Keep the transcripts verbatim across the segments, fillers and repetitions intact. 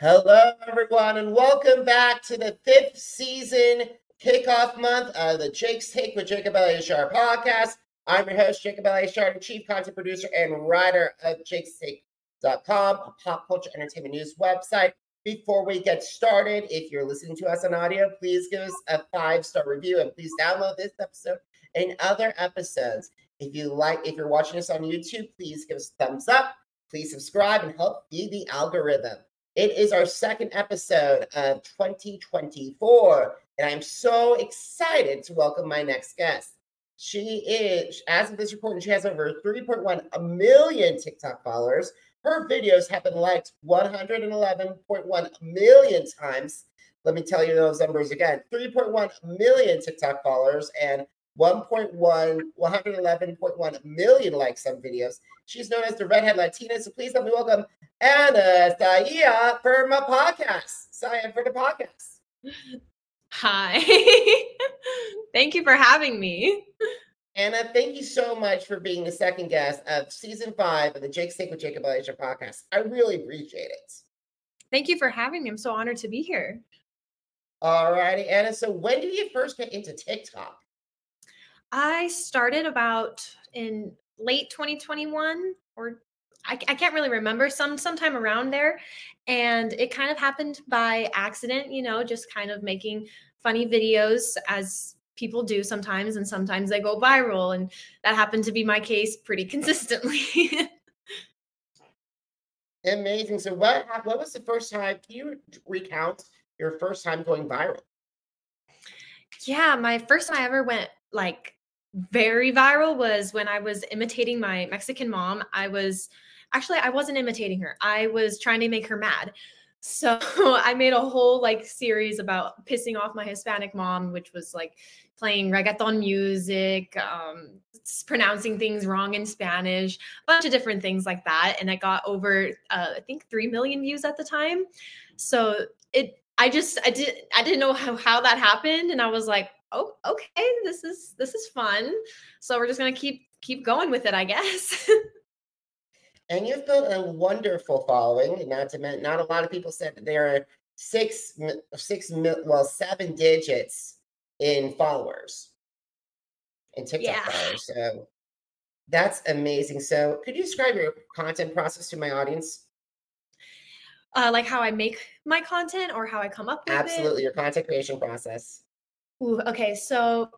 Hello, everyone, and welcome back to the fifth season kickoff month of the Jake's Take with Jacob Elyachar podcast. I'm your host, Jacob Elyachar, chief content producer and writer of jakes take dot com, a pop culture entertainment news website. Before we get started, if you're listening to us on audio, please give us a five-star review and please download this episode and other episodes. If you like, if you're watching us on YouTube, please give us a thumbs up. Please subscribe and help feed the algorithm. It is our second episode of twenty twenty-four, and I'm so excited to welcome my next guest. She is, as of this recording, she has over three point one million TikTok followers. Her videos have been liked one hundred eleven point one million times. Let me tell you those numbers again. three point one million TikTok followers and one hundred eleven point one million likes on videos. She's known as the Redhead Latina, so please help me welcome Anastasiya for my podcast. Saya for the podcast. Hi. Thank you for having me. Anna, thank you so much for being the second guest of season five of the Jake's Take with Jacob Elyachar podcast. I really appreciate it. Thank you for having me. I'm so honored to be here. All righty, Anna. So when did you first get into TikTok? I started about in late twenty twenty-one, or I, I can't really remember, some sometime around there. And it kind of happened by accident, you know, just kind of making funny videos as people do sometimes. And sometimes they go viral. And that happened to be my case pretty consistently. Amazing. So what, what was the first time? Can you recount your first time going viral? Yeah, my first time I ever went like very viral was when I was imitating my Mexican mom. I was actually, I wasn't imitating her. I was trying to make her mad. So I made a whole like series about pissing off my Hispanic mom, which was like playing reggaeton music, um, pronouncing things wrong in Spanish, a bunch of different things like that. And I got over, uh, I think three million views at the time. So it, I just, I didn't, I didn't know how, how that happened. And I was like, oh, okay, this is this is fun. So we're just gonna keep keep going with it, I guess. And you've built a wonderful following. Not to mention, not a lot of people said that there are six six well seven digits in followers, in TikTok yeah. followers. So that's amazing. So could you describe your content process to my audience? Uh, like how I make my content or how I come up with Absolutely, it? Absolutely, your content creation process. Ooh, okay, so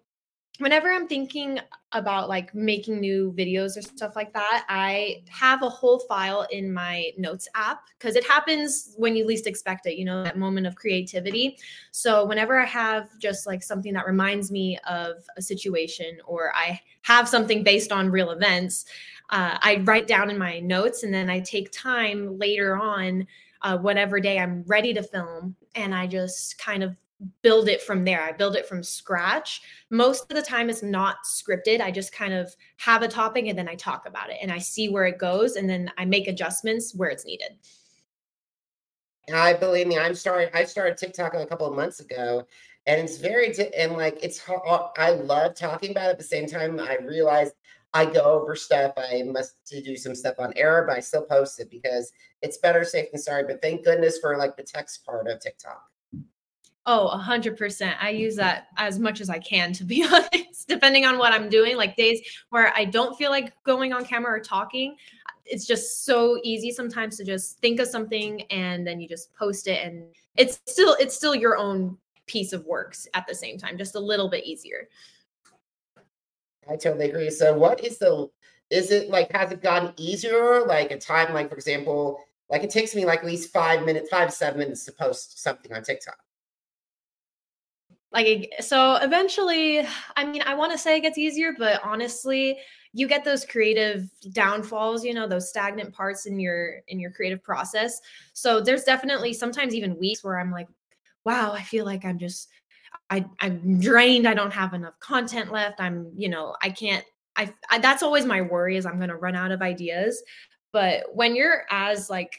whenever I'm thinking about like making new videos or stuff like that, I have a whole file in my notes app because it happens when you least expect it, you know, that moment of creativity. So whenever I have just like something that reminds me of a situation or I have something based on real events, uh, I write down in my notes and then I take time later on, uh, whatever day I'm ready to film, and I just kind of build it from there. I build it from scratch. Most of the time it's not scripted. I just kind of have a topic and then I talk about it and I see where it goes and then I make adjustments where it's needed. I believe me, I'm starting, I started TikTok a couple of months ago and it's very, and like, it's, I love talking about it. At the same time, I realized I go over stuff. I must do some stuff on error, but I still post it because it's better safe than sorry, but thank goodness for like the text part of TikTok. Oh, a hundred percent. I use that as much as I can, to be honest, depending on what I'm doing, like days where I don't feel like going on camera or talking. It's just so easy sometimes to just think of something and then you just post it. And it's still, it's still your own piece of works at the same time, just a little bit easier. I totally agree. So what is the, is it like, has it gotten easier? Like a time, like for example, like it takes me like at least five minutes, five, seven minutes to post something on TikTok. Like, so eventually, I mean, I want to say it gets easier, but honestly, you get those creative downfalls, you know, those stagnant parts in your in your creative process. So there's definitely sometimes even weeks where I'm like, wow, I feel like I'm just, I, I'm drained. I don't have enough content left. I'm, you know, I can't, I, I that's always my worry is I'm going to run out of ideas. But when you're as like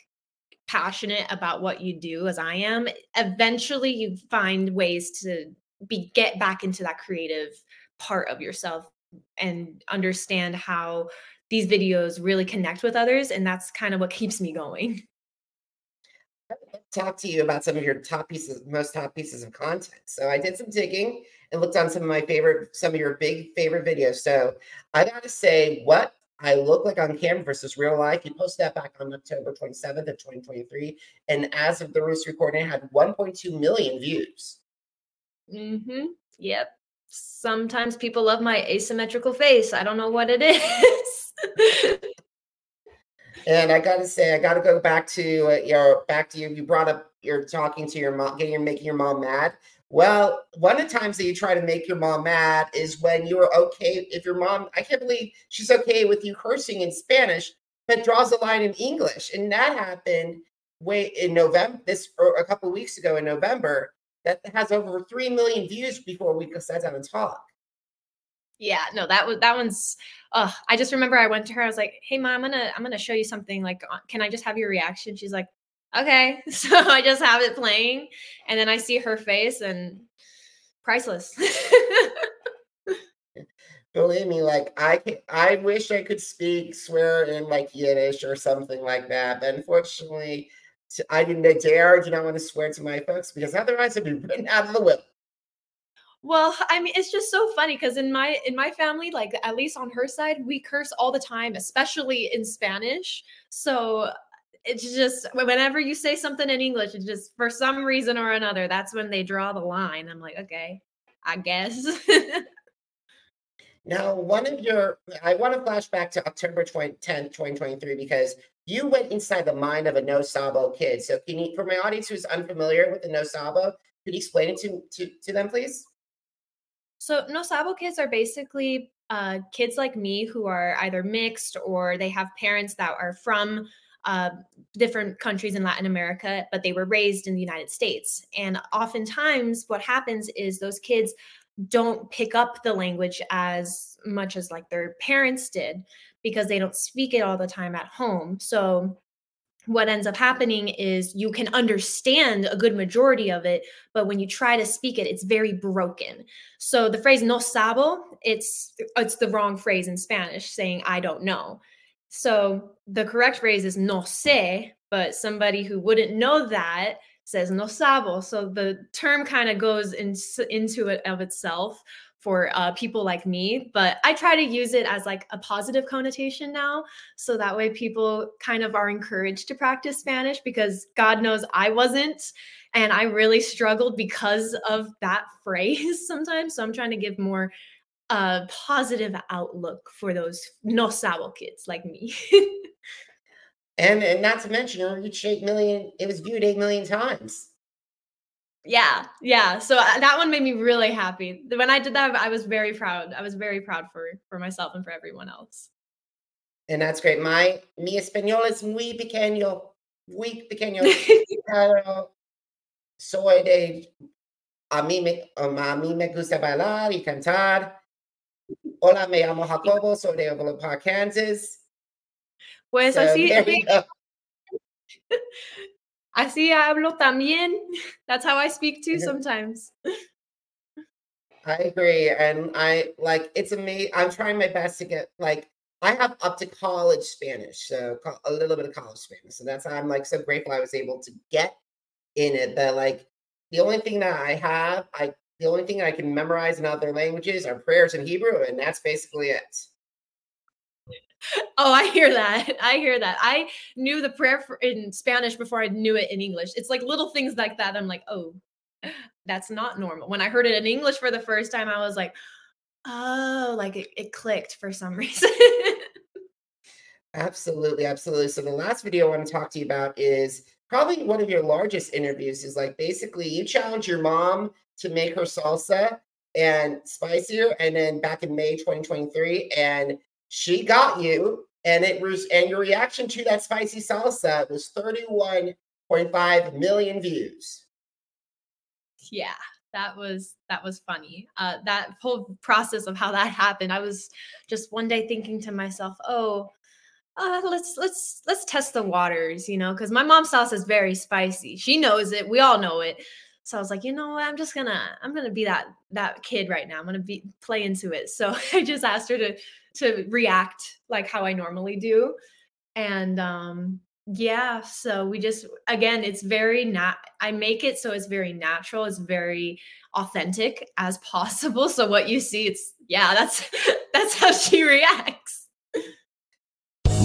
passionate about what you do as I am, eventually you find ways to be, get back into that creative part of yourself and understand how these videos really connect with others. And that's kind of what keeps me going. Talk to you about some of your top pieces, most top pieces of content. So I did some digging and looked on some of my favorite, some of your big favorite videos. So I got to say, what I look like on camera versus real life. You posted that back on October twenty-seventh of twenty twenty-three. And as of the release recording, it had one point two million views. Mm-hmm. Yep. Sometimes people love my asymmetrical face. I don't know what it is. And I got to say, I got to go back to uh, your back to you. You brought up you're talking to your mom, getting your making your mom mad. Well, one of the times that you try to make your mom mad is when you are okay. If your mom, I can't believe she's okay with you cursing in Spanish, but draws a line in English. And that happened way in November, this or a couple of weeks ago in November. That has over three million views before we could sit down and talk. Yeah, no, that was, that one's, uh, I just remember I went to her, I was like, hey mom, I'm going to, I'm going to show you something. Like, can I just have your reaction? She's like, okay. So I just have it playing. And then I see her face and priceless. Believe me, like I can, I wish I could speak, swear in like Yiddish or something like that. But unfortunately I didn't dare, do not want to swear to my folks because otherwise I'd be written out of the will. Well, I mean, it's just so funny because in my in my family, like at least on her side, we curse all the time, especially in Spanish. So it's just whenever you say something in English, it's just for some reason or another, that's when they draw the line. I'm like, okay, I guess. Now, one of your, I want to flash back to October tenth, twenty twenty-three, because you went inside the mind of a no sabo kid. So can you, for my audience who's unfamiliar with the no sabo, could you explain it to, to, to them, please? So no sabo kids are basically uh, kids like me who are either mixed or they have parents that are from uh, different countries in Latin America, but they were raised in the United States. And oftentimes what happens is those kids don't pick up the language as much as like their parents did because they don't speak it all the time at home. So what ends up happening is you can understand a good majority of it, but when you try to speak it, it's very broken. So the phrase no sabo, it's it's the wrong phrase in Spanish, saying I don't know. So the correct phrase is no sé, but somebody who wouldn't know that says no sabo. So the term kind of goes in, into it of itself for uh, people like me, but I try to use it as like a positive connotation now. So that way people kind of are encouraged to practice Spanish because God knows I wasn't. And I really struggled because of that phrase sometimes. So I'm trying to give more a uh, positive outlook for those no sabo kids like me. and, and not to mention it reached eight million, it was viewed eight million times. Yeah. Yeah. So that one made me really happy. When I did that, I was very proud. I was very proud for, for myself and for everyone else. And that's great. My, mi español es muy pequeño, muy pequeño, pero soy de, a mí me, um, a mí me gusta bailar y cantar. Hola, me llamo Jacobo, soy de Overland Park, Kansas. Pues so, así. There we go. Así hablo también. That's how I speak too sometimes. I agree. And I like, it's amazing. I'm trying my best to get like, I have up to college Spanish. So a little bit of college Spanish. So that's how I'm like, so grateful I was able to get in it. But like, the only thing that I have, I, the only thing I can memorize in other languages are prayers in Hebrew. And that's basically it. Oh, I hear that. I hear that. I knew the prayer for, in Spanish before I knew it in English. It's like little things like that. I'm like, oh, that's not normal. When I heard it in English for the first time, I was like, oh, like it, it clicked for some reason. Absolutely. Absolutely. So the last video I want to talk to you about is probably one of your largest interviews is like, basically you challenge your mom to make her salsa and spicier. And then back in May, twenty twenty-three, and she got you. And it was, and your reaction to that spicy salsa was thirty-one point five million views. Yeah, that was, that was funny. Uh, that whole process of how that happened. I was just one day thinking to myself, oh, uh, let's, let's, let's test the waters, you know, cause my mom's salsa is very spicy. She knows it. We all know it. So I was like, you know what? I'm just gonna, I'm gonna be that, that kid right now. I'm gonna be play into it. So I just asked her to, to react like how I normally do. And, um, yeah, so we just, again, it's very not, I make it. So it's very natural. It's very authentic as possible. So what you see, it's, yeah, that's, that's how she reacts.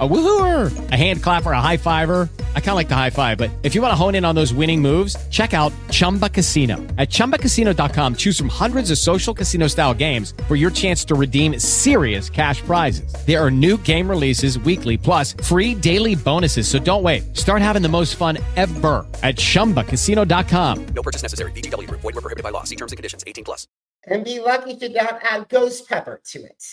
A woohooer, a hand clapper, a high fiver. I kind of like the high five, but if you want to hone in on those winning moves, check out Chumba Casino. At Chumba Casino dot com, choose from hundreds of social casino style games for your chance to redeem serious cash prizes. There are new game releases weekly, plus free daily bonuses. So don't wait. Start having the most fun ever at Chumba Casino dot com. No purchase necessary. V G W. Void where prohibited by law. See terms and conditions. eighteen plus. And be lucky if you don't add ghost pepper to it.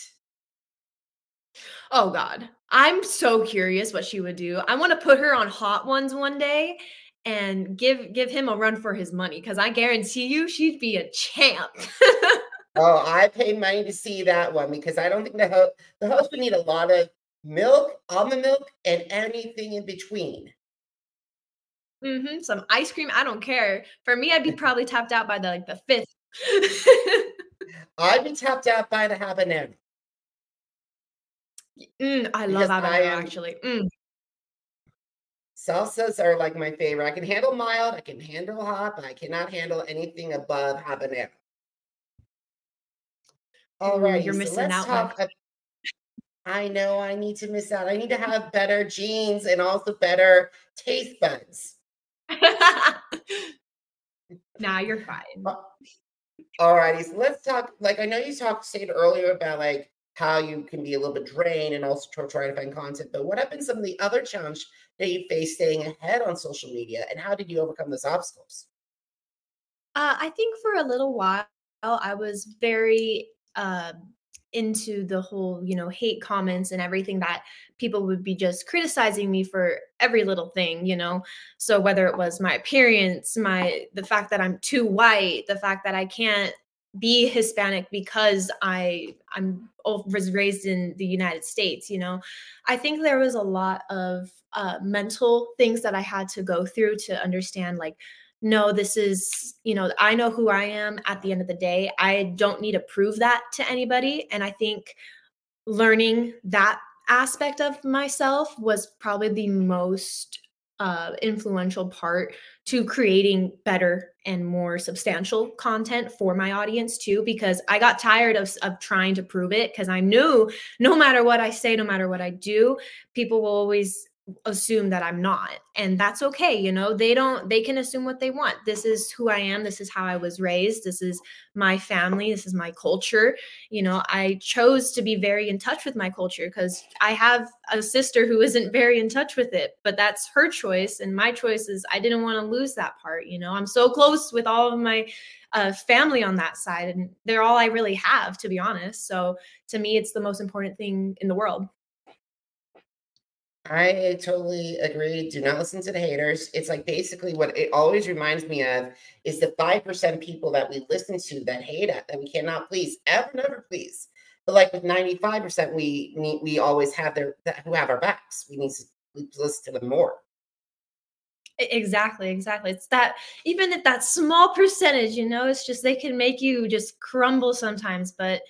Oh, God. I'm so curious what she would do. I want to put her on Hot Ones one day and give give him a run for his money, because I guarantee you she'd be a champ. Oh, I paid money to see that one, because I don't think the host, the host would need a lot of milk, almond milk, and anything in between. Mm-hmm. Some ice cream. I don't care. For me, I'd be probably tapped out by the like the fifth. I'd be tapped out by the habanero. Mm, I love habanero, I am, actually. Mm. Salsas are like my favorite. I can handle mild, I can handle hot, but I cannot handle anything above habanero. All right, you're so missing let's out. Talk about, I know I need to miss out. I need to have better genes and also better taste buds. Nah, you're fine. All righty, so let's talk. Like, I know you talked said earlier about like how you can be a little bit drained and also try to find content. But what have been some of the other challenges that you face staying ahead on social media, and how did you overcome those obstacles? Uh, I think for a little while, I was very uh, into the whole, you know, hate comments and everything that people would be just criticizing me for every little thing, you know? So whether it was my appearance, my, the fact that I'm too white, the fact that I can't be Hispanic because I I'm was raised in the United States, you know, I think there was a lot of uh, mental things that I had to go through to understand, like, no, this is, you know, I know who I am at the end of the day. I don't need to prove that to anybody. And I think learning that aspect of myself was probably the most Uh, influential part to creating better and more substantial content for my audience too, because I got tired of, of trying to prove it, because I knew no matter what I say, no matter what I do, people will always assume that I'm not. And that's okay. You know, they don't, they can assume what they want. This is who I am. This is how I was raised. This is my family. This is my culture. You know, I chose to be very in touch with my culture, because I have a sister who isn't very in touch with it, but that's her choice. And my choice is I didn't want to lose that part. You know, I'm so close with all of my uh, family on that side, and they're all I really have, to be honest. So to me, it's the most important thing in the world. I totally agree. Do not listen to the haters. It's like basically what it always reminds me of is the five percent people that we listen to that hate us, that we cannot please, ever, never please. But like with ninety-five percent, we need, we always have their, who have our backs. We need to listen to them more. Exactly, exactly. It's that, even at that small percentage, you know, it's just, they can make you just crumble sometimes, but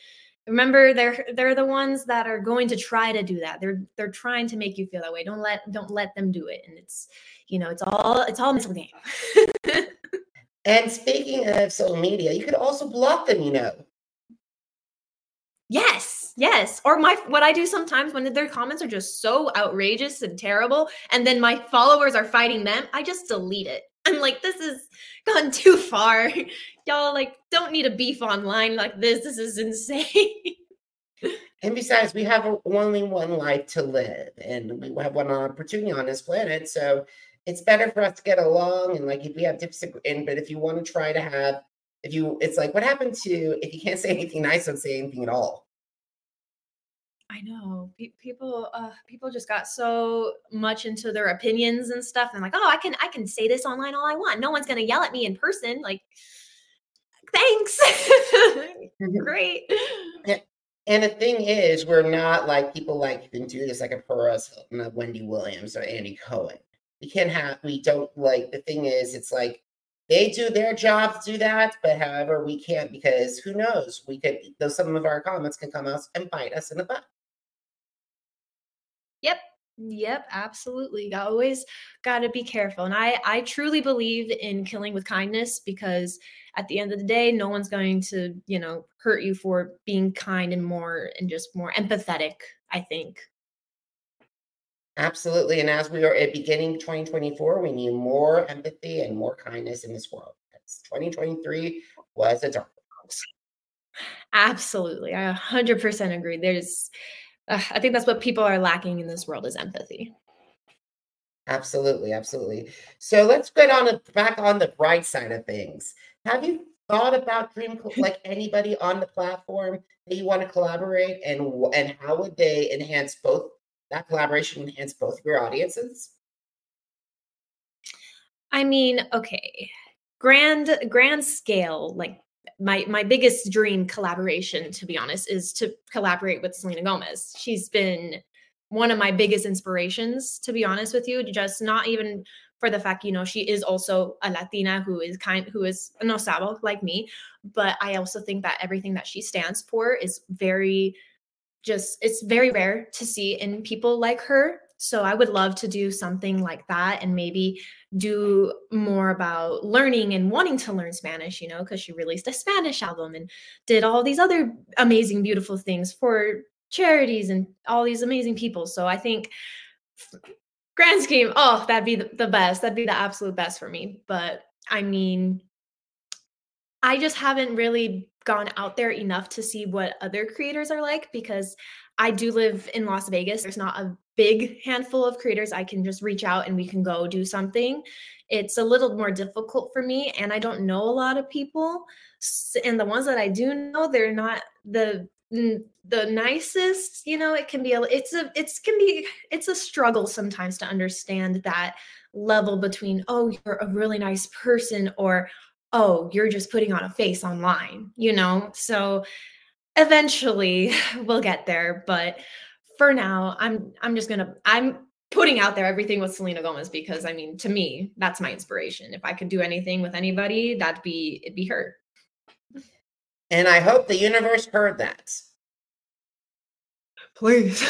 remember, they're they're the ones that are going to try to do that. They're they're trying to make you feel that way. Don't let don't let them do it. And it's, you know, it's all it's all a mental game. And speaking of social media, you could also block them, you know. Yes, yes. Or my what I do sometimes when their comments are just so outrageous and terrible, and then my followers are fighting them, I just delete it. I'm like, this has gone too far. Y'all, like, don't need a beef online like this. This is insane. And besides, we have only one life to live, and we have one opportunity on this planet. So it's better for us to get along. And like, if we have disagreement, but if you want to try to have, if you, it's like, what happened to, if you can't say anything nice, don't say anything at all. I know Pe- people, uh, people just got so much into their opinions and stuff. And like, oh, I can, I can say this online all I want. No one's going to yell at me in person. Like, thanks. Great. Yeah. And the thing is, we're not like people like you can do this, like a Paris Hilton, a Wendy Williams, or Andy Cohen. We can't have, we don't like, the thing is, it's like, they do their jobs, do that, but however, we can't, because who knows, we could, though some of our comments can come out and bite us in the butt. Yep. Yep, absolutely. You always got to be careful. And I, I truly believe in killing with kindness, because at the end of the day, no one's going to, you know, hurt you for being kind and more and just more empathetic, I think. Absolutely. And as we are at beginning twenty twenty-four, we need more empathy and more kindness in this world. twenty twenty-three was a dark world. Absolutely. I one hundred percent agree. There's Uh, I think that's what people are lacking in this world is empathy. Absolutely. Absolutely. So let's get on a, back on the bright side of things. Have you thought about dream, like anybody on the platform that you want to collaborate and, and how would they enhance both that collaboration, enhance both your audiences? I mean, okay. Grand, grand scale, like, My my biggest dream collaboration, to be honest, is to collaborate with Selena Gomez. She's been one of my biggest inspirations, to be honest with you, just not even for the fact, you know, she is also a Latina who is kind, who is no sabo like me. But I also think that everything that she stands for is very just, it's very rare to see in people like her. So I would love to do something like that and maybe do more about learning and wanting to learn Spanish, you know, because she released a Spanish album and did all these other amazing, beautiful things for charities and all these amazing people. So I think grand scheme, oh, that'd be the best. That'd be the absolute best for me. But I mean, I just haven't really gone out there enough to see what other creators are like, because I do live in Las Vegas. There's not a big handful of creators I can just reach out and we can go do something. It's a little more difficult for me, and I don't know a lot of people. And the ones that I do know, they're not the the nicest. You know, it can be a it's a it's can be it's a struggle sometimes to understand that level between, oh, you're a really nice person, or oh, you're just putting on a face online, you know? So eventually we'll get there. But for now, I'm I'm just going to, I'm putting out there everything with Selena Gomez, because I mean, to me, that's my inspiration. If I could do anything with anybody, that'd be, it'd be her. And I hope the universe heard that. Please.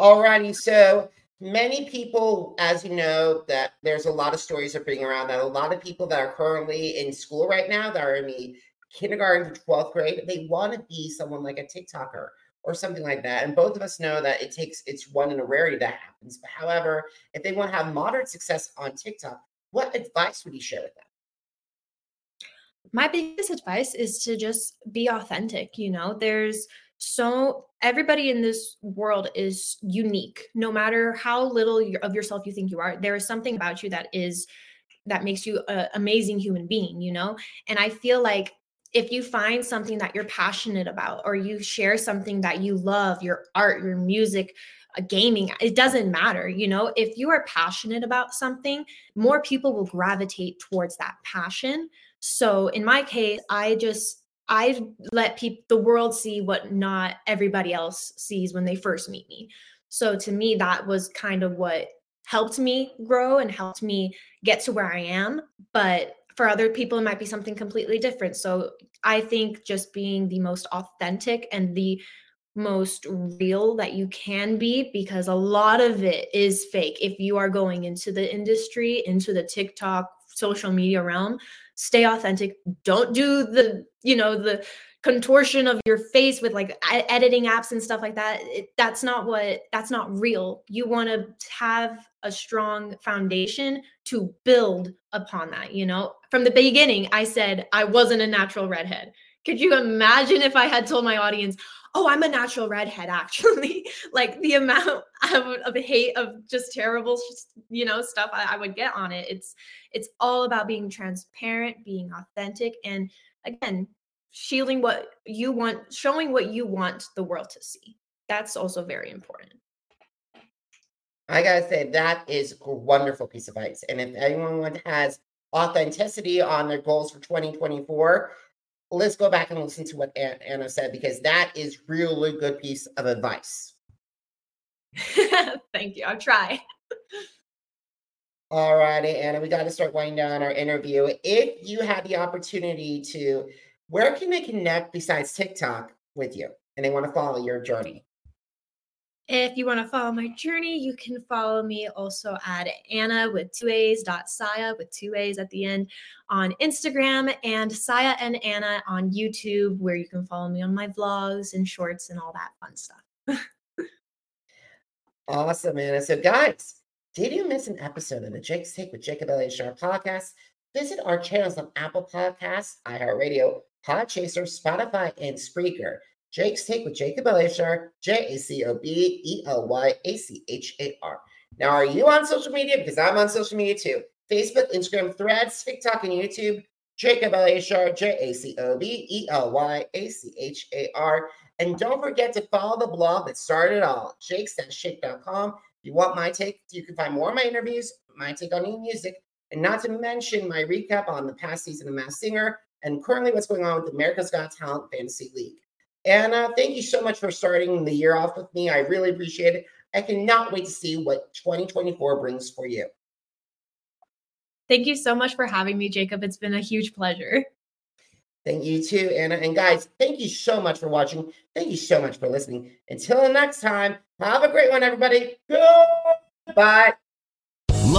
Alrighty, so many people, as you know, that there's a lot of stories are being around that a lot of people that are currently in school right now that are in the kindergarten to twelfth grade, they want to be someone like a TikToker or something like that. And both of us know that it takes, it's one in a rarity that happens. But however, if they want to have moderate success on TikTok, what advice would you share with them? My biggest advice is to just be authentic. You know, there's So everybody in this world is unique. No matter how little of yourself you think you are, there is something about you that is, that makes you an amazing human being, you know? And I feel like if you find something that you're passionate about, or you share something that you love, your art, your music, gaming, it doesn't matter. You know, if you are passionate about something, more people will gravitate towards that passion. So in my case, I just, I let people, the world see what not everybody else sees when they first meet me. So to me, that was kind of what helped me grow and helped me get to where I am. But for other people, it might be something completely different. So I think just being the most authentic and the most real that you can be, because a lot of it is fake. If you are going into the industry, into the TikTok social media realm, stay authentic. Don't do the, you know, the contortion of your face with like editing apps and stuff like that. It, that's not what, that's not real. You want to have a strong foundation to build upon that. You know, from the beginning, I said I wasn't a natural redhead. Could you imagine if I had told my audience, oh, I'm a natural redhead, actually? Like the amount of, of hate, of just terrible, you know, stuff I, I would get on it. It's, it's all about being transparent, being authentic. And again, shielding what you want, showing what you want the world to see. That's also very important. I gotta say, that is a wonderful piece of advice. And if anyone has authenticity on their goals for twenty twenty-four, let's go back and listen to what Anna said, because that is really good piece of advice. Thank you. I'll try. All righty, Anna, we got to start winding down our interview. If you had the opportunity to, where can they connect besides TikTok with you and they want to follow your journey? If you want to follow my journey, you can follow me also at Anna with two A's dot Saya with two A's at the end on Instagram, and Saya and Anna on YouTube, where you can follow me on my vlogs and shorts and all that fun stuff. Awesome, Anna. So guys, did you miss an episode of the Jake's Take with Jacob Elyachar podcast? Visit our channels on Apple Podcasts, iHeartRadio, Podchaser, Spotify, and Spreaker. Jake's Take with Jacob Elyachar, J A C O B E L Y A C H A R. Now, are you on social media? Because I'm on social media too. Facebook, Instagram, Threads, TikTok, and YouTube. Jacob Elyachar, J A C O B E L Y A C H A R. And don't forget to follow the blog that started it all, jakes take dot com. If you want my take, you can find more of my interviews, my take on new music, and not to mention my recap on the past season of Masked Singer and currently what's going on with America's Got Talent Fantasy League. Anna, thank you so much for starting the year off with me. I really appreciate it. I cannot wait to see what twenty twenty-four brings for you. Thank you so much for having me, Jacob. It's been a huge pleasure. Thank you too, Anna. And guys, thank you so much for watching. Thank you so much for listening. Until next time, have a great one, everybody. Goodbye.